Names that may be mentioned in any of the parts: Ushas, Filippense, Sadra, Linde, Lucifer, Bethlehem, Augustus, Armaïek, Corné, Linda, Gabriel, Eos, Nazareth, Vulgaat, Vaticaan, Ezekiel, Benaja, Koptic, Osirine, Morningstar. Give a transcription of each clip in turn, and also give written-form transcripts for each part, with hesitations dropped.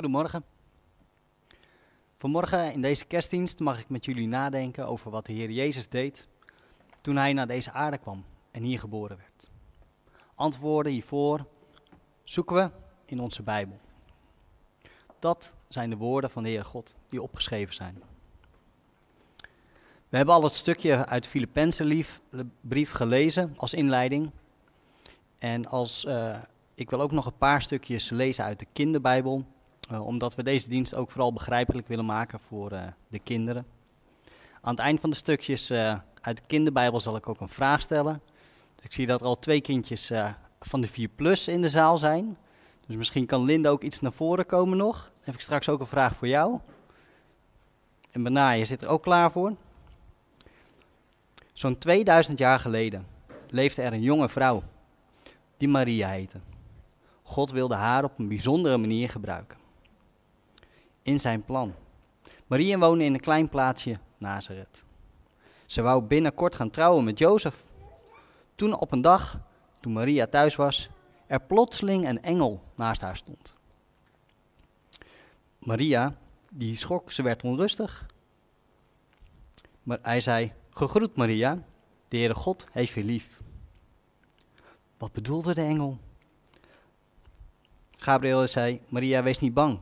Goedemorgen. Vanmorgen in deze kerstdienst mag ik met jullie nadenken over wat de Heer Jezus deed toen hij naar deze aarde kwam en hier geboren werd. Antwoorden hiervoor zoeken we in onze Bijbel. Dat zijn de woorden van de Heere God die opgeschreven zijn. We hebben al het stukje uit de Filippense brief gelezen als inleiding. En ik wil ook nog een paar stukjes lezen uit de kinderbijbel. Omdat we deze dienst ook vooral begrijpelijk willen maken voor de kinderen. Aan het eind van de stukjes uit de kinderbijbel zal ik ook een vraag stellen. Dus ik zie dat er al 2 kindjes van de 4+ in de zaal zijn. Dus misschien kan Linda ook iets naar voren komen nog. Dan heb ik straks ook een vraag voor jou. En Benaja zit er ook klaar voor. Zo'n 2000 jaar geleden leefde er een jonge vrouw die Maria heette. God wilde haar op een bijzondere manier gebruiken. In zijn plan. Maria woonde in een klein plaatsje Nazareth. Ze wou binnenkort gaan trouwen met Jozef. Toen op een dag, toen Maria thuis was, er plotseling een engel naast haar stond. Maria, die schrok, ze werd onrustig. Maar hij zei, gegroet Maria, de Heere God heeft je lief. Wat bedoelde de engel? Gabriel zei, Maria, wees niet bang.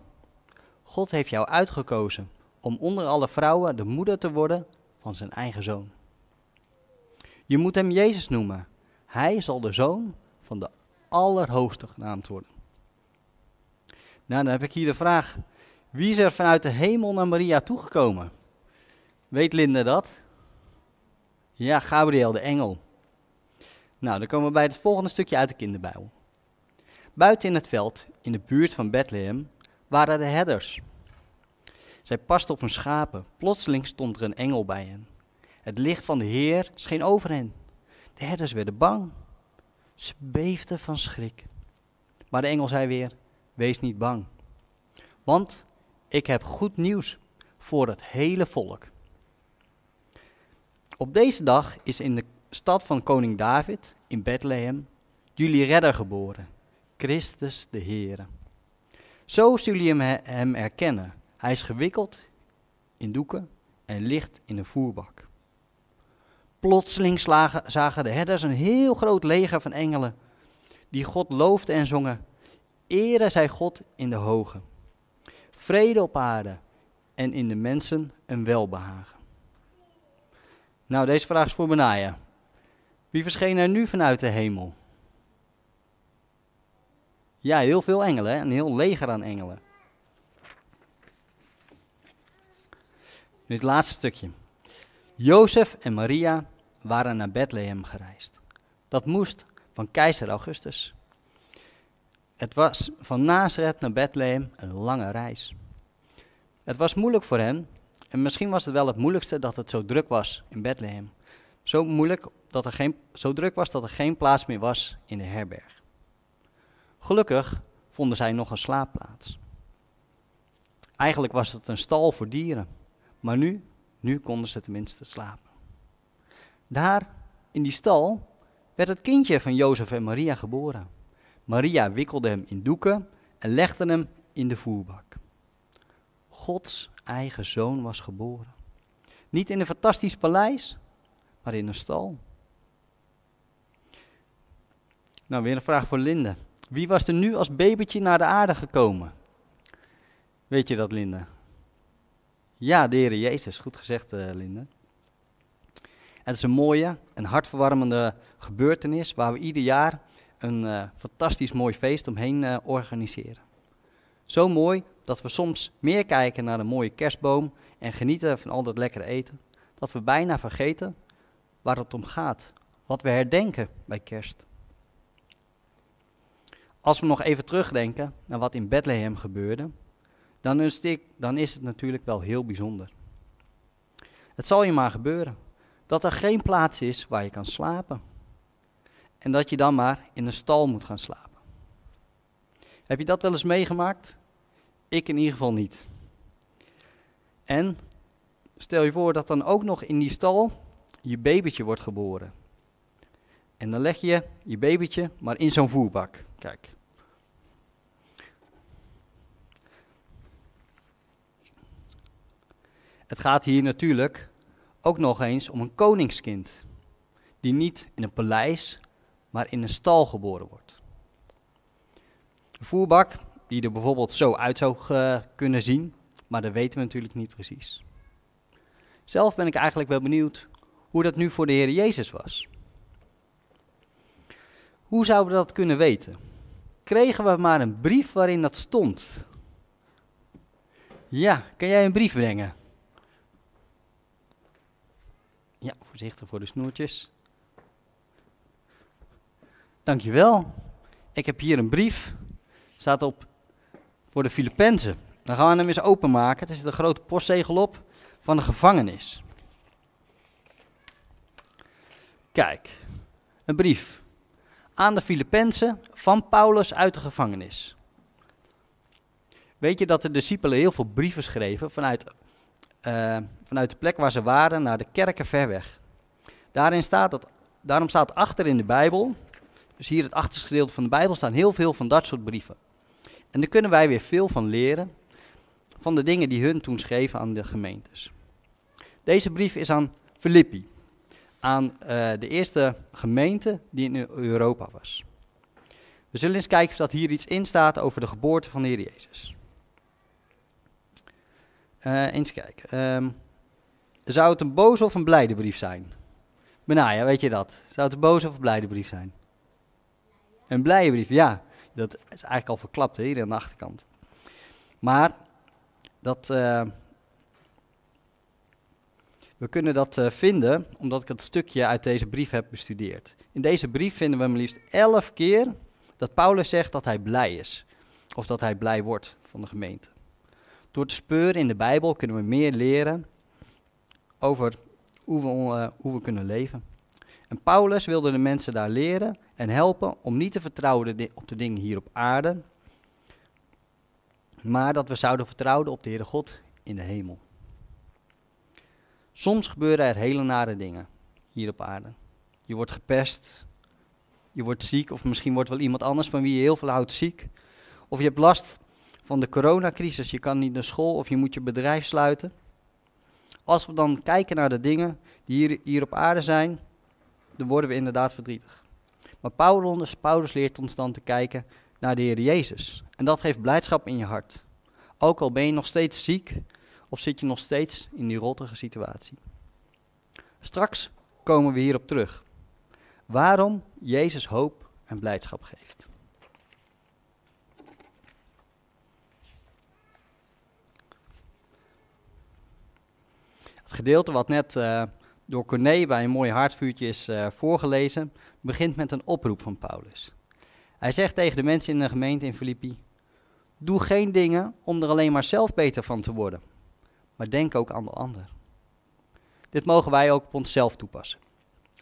God heeft jou uitgekozen om onder alle vrouwen de moeder te worden van zijn eigen zoon. Je moet hem Jezus noemen. Hij zal de zoon van de Allerhoogste genaamd worden. Nou, dan heb ik hier de vraag. Wie is er vanuit de hemel naar Maria toegekomen? Weet Linde dat? Ja, Gabriel, de engel. Nou, dan komen we bij het volgende stukje uit de kinderbijbel. Buiten in het veld, in de buurt van Bethlehem, waren de herders. Zij pasten op hun schapen. Plotseling stond er een engel bij hen. Het licht van de Heer scheen over hen. De herders werden bang. Ze beefden van schrik. Maar de engel zei weer, wees niet bang. Want ik heb goed nieuws voor het hele volk. Op deze dag is in de stad van koning David, in Bethlehem, jullie redder geboren. Christus de Heere. Zo zullen jullie hem herkennen. Hij is gewikkeld in doeken en ligt in een voerbak. Plotseling zagen de herders een heel groot leger van engelen, die God loofden en zongen. Ere zij God in de hoge. Vrede op aarde en in de mensen een welbehagen. Nou, deze vraag is voor Benaja. Wie verscheen er nu vanuit de hemel? Ja, heel veel engelen, hè? Een heel leger aan engelen. Nu het laatste stukje. Jozef en Maria waren naar Bethlehem gereisd. Dat moest van keizer Augustus. Het was van Nazareth naar Bethlehem een lange reis. Het was moeilijk voor hen en misschien was het wel het moeilijkste dat het zo druk was in Bethlehem. Zo druk was dat er geen plaats meer was in de herberg. Gelukkig vonden zij nog een slaapplaats. Eigenlijk was het een stal voor dieren, maar nu konden ze tenminste slapen. Daar, in die stal, werd het kindje van Jozef en Maria geboren. Maria wikkelde hem in doeken en legde hem in de voerbak. Gods eigen zoon was geboren. Niet in een fantastisch paleis, maar in een stal. Nou, weer een vraag voor Linde. Wie was er nu als babytje naar de aarde gekomen? Weet je dat, Linde? Ja, de Heere Jezus. Goed gezegd, Linde. Het is een mooie, een hartverwarmende gebeurtenis waar we ieder jaar een fantastisch mooi feest omheen organiseren. Zo mooi dat we soms meer kijken naar een mooie kerstboom en genieten van al dat lekkere eten, dat we bijna vergeten waar het om gaat, wat we herdenken bij kerst. Als we nog even terugdenken naar wat in Bethlehem gebeurde, dan is het natuurlijk wel heel bijzonder. Het zal je maar gebeuren dat er geen plaats is waar je kan slapen. En dat je dan maar in een stal moet gaan slapen. Heb je dat wel eens meegemaakt? Ik in ieder geval niet. En stel je voor dat dan ook nog in die stal je babytje wordt geboren. En dan leg je je babytje maar in zo'n voerbak. Kijk. het gaat hier natuurlijk ook nog eens om een koningskind, die niet in een paleis, maar in een stal geboren wordt. De voerbak, die er bijvoorbeeld zo uit zou kunnen zien, maar dat weten we natuurlijk niet precies. Zelf ben ik eigenlijk wel benieuwd hoe dat nu voor de Heer Jezus was. Hoe zouden we dat kunnen weten? Kregen we maar een brief waarin dat stond? Ja, kan jij een brief brengen? Ja, voorzichtig voor de snoertjes. Dankjewel. Ik heb hier een brief. Staat op voor de Filippense. Dan gaan we hem eens openmaken. Er zit een grote postzegel op van de gevangenis. Kijk, een brief aan de Filippense van Paulus uit de gevangenis. Weet je dat de discipelen heel veel brieven schreven vanuit de plek waar ze waren naar de kerken ver weg. Daarom staat achter in de Bijbel, dus hier het achterste gedeelte van de Bijbel, staan heel veel van dat soort brieven. En daar kunnen wij weer veel van leren, van de dingen die hun toen schreven aan de gemeentes. Deze brief is aan Filippi, aan de eerste gemeente die in Europa was. We zullen eens kijken of dat hier iets in staat over de geboorte van de Heer Jezus. Eens kijken. Zou het een boze of een blijde brief zijn? Benaja, weet je dat? Zou het een boze of een blijde brief zijn? Een blijde brief, ja. Dat is eigenlijk al verklapt hier aan de achterkant. Maar dat, we kunnen dat vinden omdat ik het stukje uit deze brief heb bestudeerd. In deze brief vinden we hem liefst 11 keer dat Paulus zegt dat hij blij is. Of dat hij blij wordt van de gemeente. Door te speuren in de Bijbel kunnen we meer leren over hoe we kunnen leven. En Paulus wilde de mensen daar leren en helpen om niet te vertrouwen op de dingen hier op aarde, maar dat we zouden vertrouwen op de Heere God in de hemel. Soms gebeuren er hele nare dingen hier op aarde. Je wordt gepest, je wordt ziek, of misschien wordt wel iemand anders van wie je heel veel houdt ziek. Of je hebt last van de coronacrisis, je kan niet naar school of je moet je bedrijf sluiten. Als we dan kijken naar de dingen die hier op aarde zijn, dan worden we inderdaad verdrietig. Maar Paulus leert ons dan te kijken naar de Heer Jezus. En dat geeft blijdschap in je hart. Ook al ben je nog steeds ziek of zit je nog steeds in die rottige situatie. Straks komen we hierop terug. Waarom Jezus hoop en blijdschap geeft. Het gedeelte wat net door Corné bij een mooi haardvuurtje is voorgelezen, begint met een oproep van Paulus. Hij zegt tegen de mensen in de gemeente in Filippi: doe geen dingen om er alleen maar zelf beter van te worden, maar denk ook aan de ander. Dit mogen wij ook op onszelf toepassen.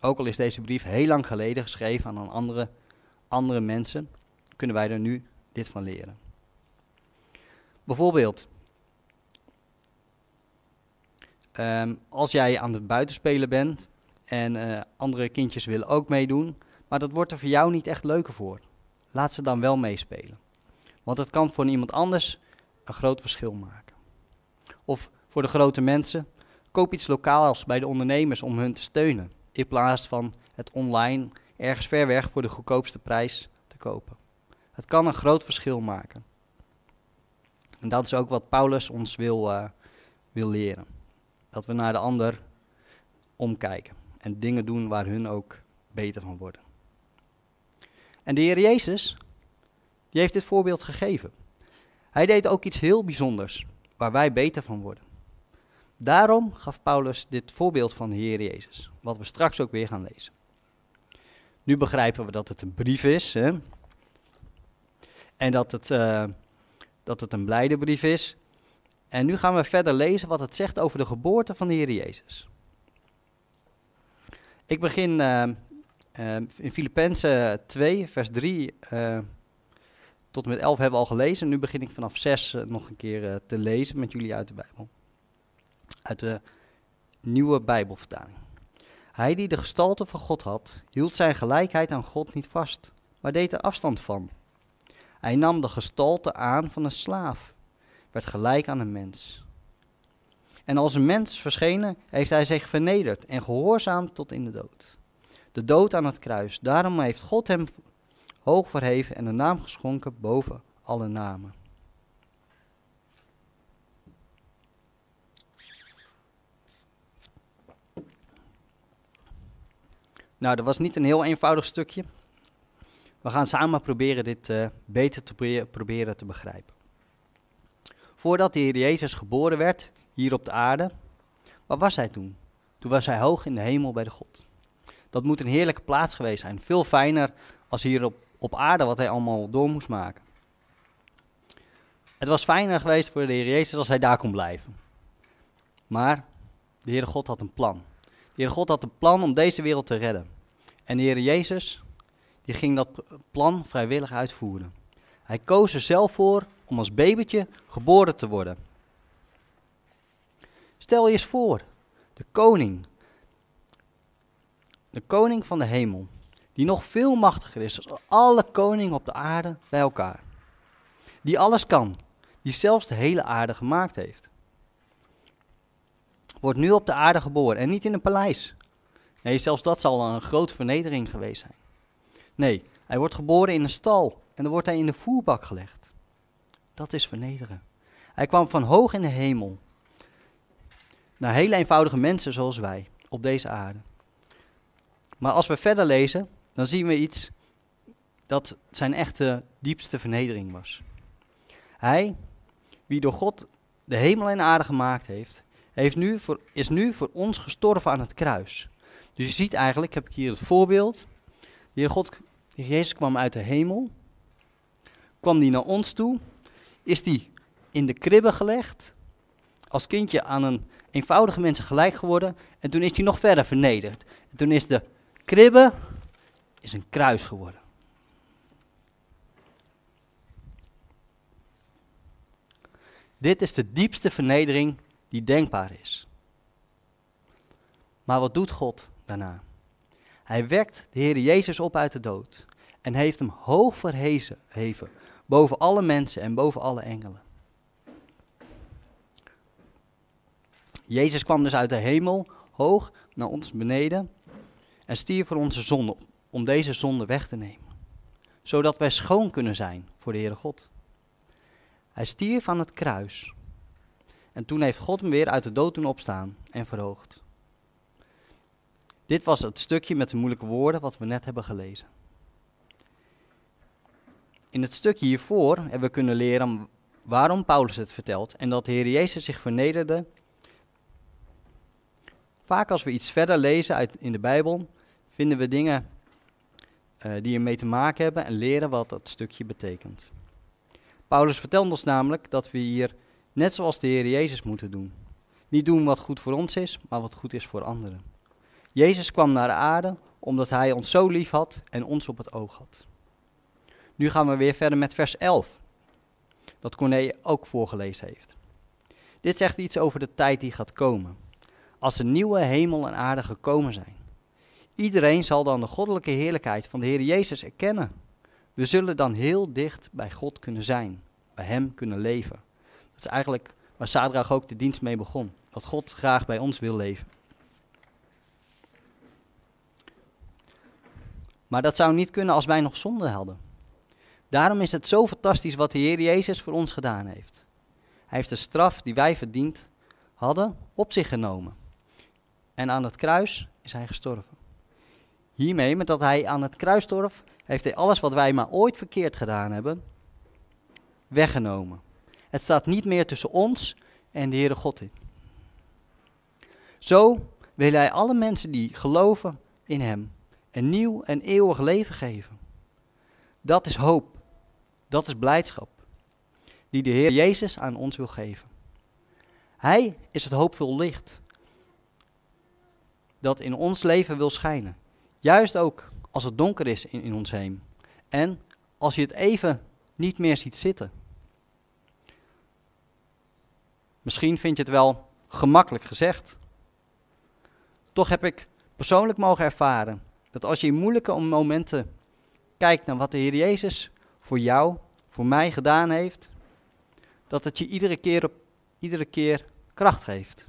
Ook al is deze brief heel lang geleden geschreven aan andere mensen, kunnen wij er nu dit van leren. Bijvoorbeeld, als jij aan het buitenspelen bent en andere kindjes willen ook meedoen, maar dat wordt er voor jou niet echt leuker voor. Laat ze dan wel meespelen. Want het kan voor iemand anders een groot verschil maken. Of voor de grote mensen, koop iets lokaals bij de ondernemers om hun te steunen, in plaats van het online ergens ver weg voor de goedkoopste prijs te kopen. Het kan een groot verschil maken. En dat is ook wat Paulus ons wil leren. Dat we naar de ander omkijken en dingen doen waar hun ook beter van worden. En de Heer Jezus, die heeft dit voorbeeld gegeven. Hij deed ook iets heel bijzonders waar wij beter van worden. Daarom gaf Paulus dit voorbeeld van de Heer Jezus, wat we straks ook weer gaan lezen. Nu begrijpen we dat het een brief is, hè? En dat het een blijde brief is. En nu gaan we verder lezen wat het zegt over de geboorte van de Heer Jezus. Ik begin in Filippense 2, vers 3 tot en met 11 hebben we al gelezen. Nu begin ik vanaf 6 nog een keer te lezen met jullie uit de Bijbel. Uit de nieuwe Bijbelvertaling. Hij die de gestalte van God had, hield zijn gelijkheid aan God niet vast, maar deed er afstand van. Hij nam de gestalte aan van een slaaf, werd gelijk aan een mens. en als een mens verschenen heeft hij zich vernederd en gehoorzaamd tot in de dood. De dood aan het kruis. Daarom heeft God hem hoog verheven en een naam geschonken boven alle namen. Nou, dat was niet een heel eenvoudig stukje. We gaan samen proberen dit beter te proberen te begrijpen. Voordat de Heer Jezus geboren werd, hier op de aarde, wat was hij toen? Toen was hij hoog in de hemel bij de God. Dat moet een heerlijke plaats geweest zijn. Veel fijner als hier op aarde wat hij allemaal door moest maken. Het was fijner geweest voor de Heer Jezus als hij daar kon blijven. Maar de Heere God had een plan. De Heere God had een plan om deze wereld te redden. En de Heer Jezus, die ging dat plan vrijwillig uitvoeren. Hij koos er zelf voor om als babytje geboren te worden. Stel je eens voor, de koning van de hemel, die nog veel machtiger is dan alle koningen op de aarde bij elkaar. Die alles kan, die zelfs de hele aarde gemaakt heeft. Wordt nu op de aarde geboren en niet in een paleis. Nee, zelfs dat zal een grote vernedering geweest zijn. Nee, hij wordt geboren in een stal en dan wordt hij in de voerbak gelegd. Dat is vernederen. Hij kwam van hoog in de hemel naar hele eenvoudige mensen zoals wij op deze aarde. Maar als we verder lezen, dan zien we iets dat zijn echte diepste vernedering was. Hij, wie door God de hemel en de aarde gemaakt heeft, is nu voor ons gestorven aan het kruis. Dus je ziet eigenlijk, heb ik hier het voorbeeld. De Heer God, de Heer Jezus kwam uit de hemel, kwam die naar ons toe, is die in de kribbe gelegd, als kindje aan een eenvoudige mensen gelijk geworden, en toen is die nog verder vernederd. En toen is de kribbe een kruis geworden. Dit is de diepste vernedering die denkbaar is. Maar wat doet God daarna? Hij wekt de Heer Jezus op uit de dood en heeft hem hoog verheven boven alle mensen en boven alle engelen. Jezus kwam dus uit de hemel hoog naar ons beneden en stierf voor onze zonde op, om deze zonde weg te nemen, zodat wij schoon kunnen zijn voor de Heere God. Hij stierf aan het kruis en toen heeft God hem weer uit de dood doen opstaan en verhoogd. Dit was het stukje met de moeilijke woorden wat we net hebben gelezen. In het stukje hiervoor hebben we kunnen leren waarom Paulus het vertelt en dat de Heer Jezus zich vernederde. Vaak als we iets verder lezen in de Bijbel, vinden we dingen die ermee te maken hebben en leren wat dat stukje betekent. Paulus vertelt ons namelijk dat we hier net zoals de Heer Jezus moeten doen. Niet doen wat goed voor ons is, maar wat goed is voor anderen. Jezus kwam naar de aarde omdat hij ons zo lief had en ons op het oog had. Nu gaan we weer verder met vers 11, dat Corné ook voorgelezen heeft. Dit zegt iets over de tijd die gaat komen, als de nieuwe hemel en aarde gekomen zijn. Iedereen zal dan de goddelijke heerlijkheid van de Heer Jezus erkennen. We zullen dan heel dicht bij God kunnen zijn, bij hem kunnen leven. Dat is eigenlijk waar Sadra ook de dienst mee begon, dat God graag bij ons wil leven. Maar dat zou niet kunnen als wij nog zonde hadden. Daarom is het zo fantastisch wat de Heer Jezus voor ons gedaan heeft. Hij heeft de straf die wij verdiend hadden op zich genomen. En aan het kruis is hij gestorven. Hiermee, met dat hij aan het kruis stierf, heeft hij alles wat wij maar ooit verkeerd gedaan hebben, weggenomen. Het staat niet meer tussen ons en de Heere God in. Zo wil hij alle mensen die geloven in hem een nieuw en eeuwig leven geven. Dat is hoop, dat is blijdschap, die de Heer Jezus aan ons wil geven. Hij is het hoopvol licht dat in ons leven wil schijnen. Juist ook als het donker is in ons heen. En als je het even niet meer ziet zitten. Misschien vind je het wel gemakkelijk gezegd. Toch heb ik persoonlijk mogen ervaren dat als je in moeilijke momenten kijkt naar wat de Heer Jezus voor jou, voor mij gedaan heeft, dat het je iedere keer kracht geeft.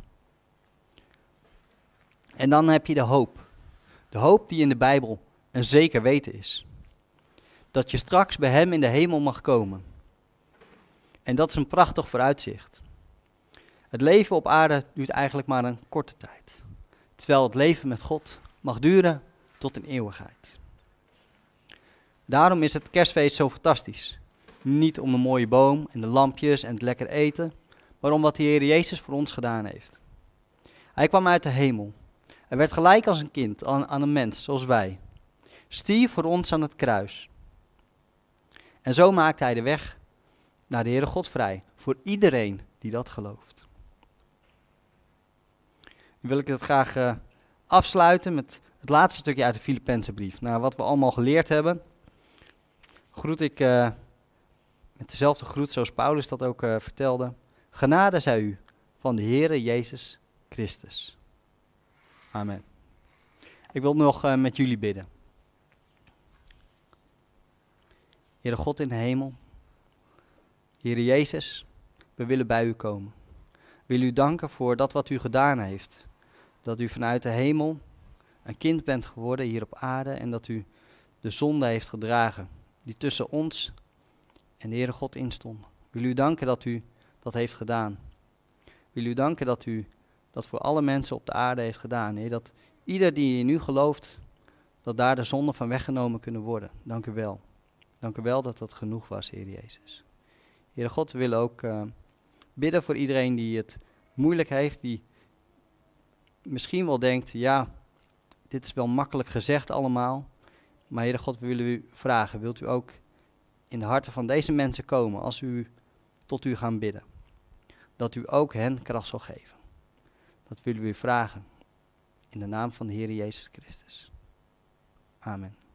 En dan heb je de hoop. De hoop die in de Bijbel een zeker weten is. Dat je straks bij hem in de hemel mag komen. En dat is een prachtig vooruitzicht. Het leven op aarde duurt eigenlijk maar een korte tijd. Terwijl het leven met God mag duren tot in eeuwigheid. Daarom is het kerstfeest zo fantastisch. Niet om de mooie boom en de lampjes en het lekker eten, maar om wat de Heer Jezus voor ons gedaan heeft. Hij kwam uit de hemel. Hij werd gelijk als een kind, aan een mens, zoals wij. Stierf voor ons aan het kruis. En zo maakt hij de weg naar de Heere God vrij, voor iedereen die dat gelooft. Nu wil ik het graag afsluiten met het laatste stukje uit de Filippenzenbrief. Nou, wat we allemaal geleerd hebben, groet ik met dezelfde groet zoals Paulus dat ook vertelde. Genade zij u van de Heere Jezus Christus. Amen. Ik wil nog met jullie bidden. Heere God in de hemel, Heere Jezus, we willen bij u komen. We willen u danken voor dat wat u gedaan heeft. Dat u vanuit de hemel een kind bent geworden hier op aarde en dat u de zonde heeft gedragen die tussen ons en de Heere God instond. We willen u danken dat u dat heeft gedaan. We willen u danken dat u dat voor alle mensen op de aarde heeft gedaan. Heer, dat ieder die in u gelooft, dat daar de zonden van weggenomen kunnen worden. Dank u wel. Dank u wel dat dat genoeg was, Heer Jezus. Heere God, we willen ook bidden voor iedereen die het moeilijk heeft, die misschien wel denkt, ja, dit is wel makkelijk gezegd allemaal, maar Heere God, we willen u vragen, wilt u ook in de harten van deze mensen komen als u tot u gaan bidden? Dat u ook hen kracht zal geven. Dat willen we u vragen, in de naam van de Heer Jezus Christus. Amen.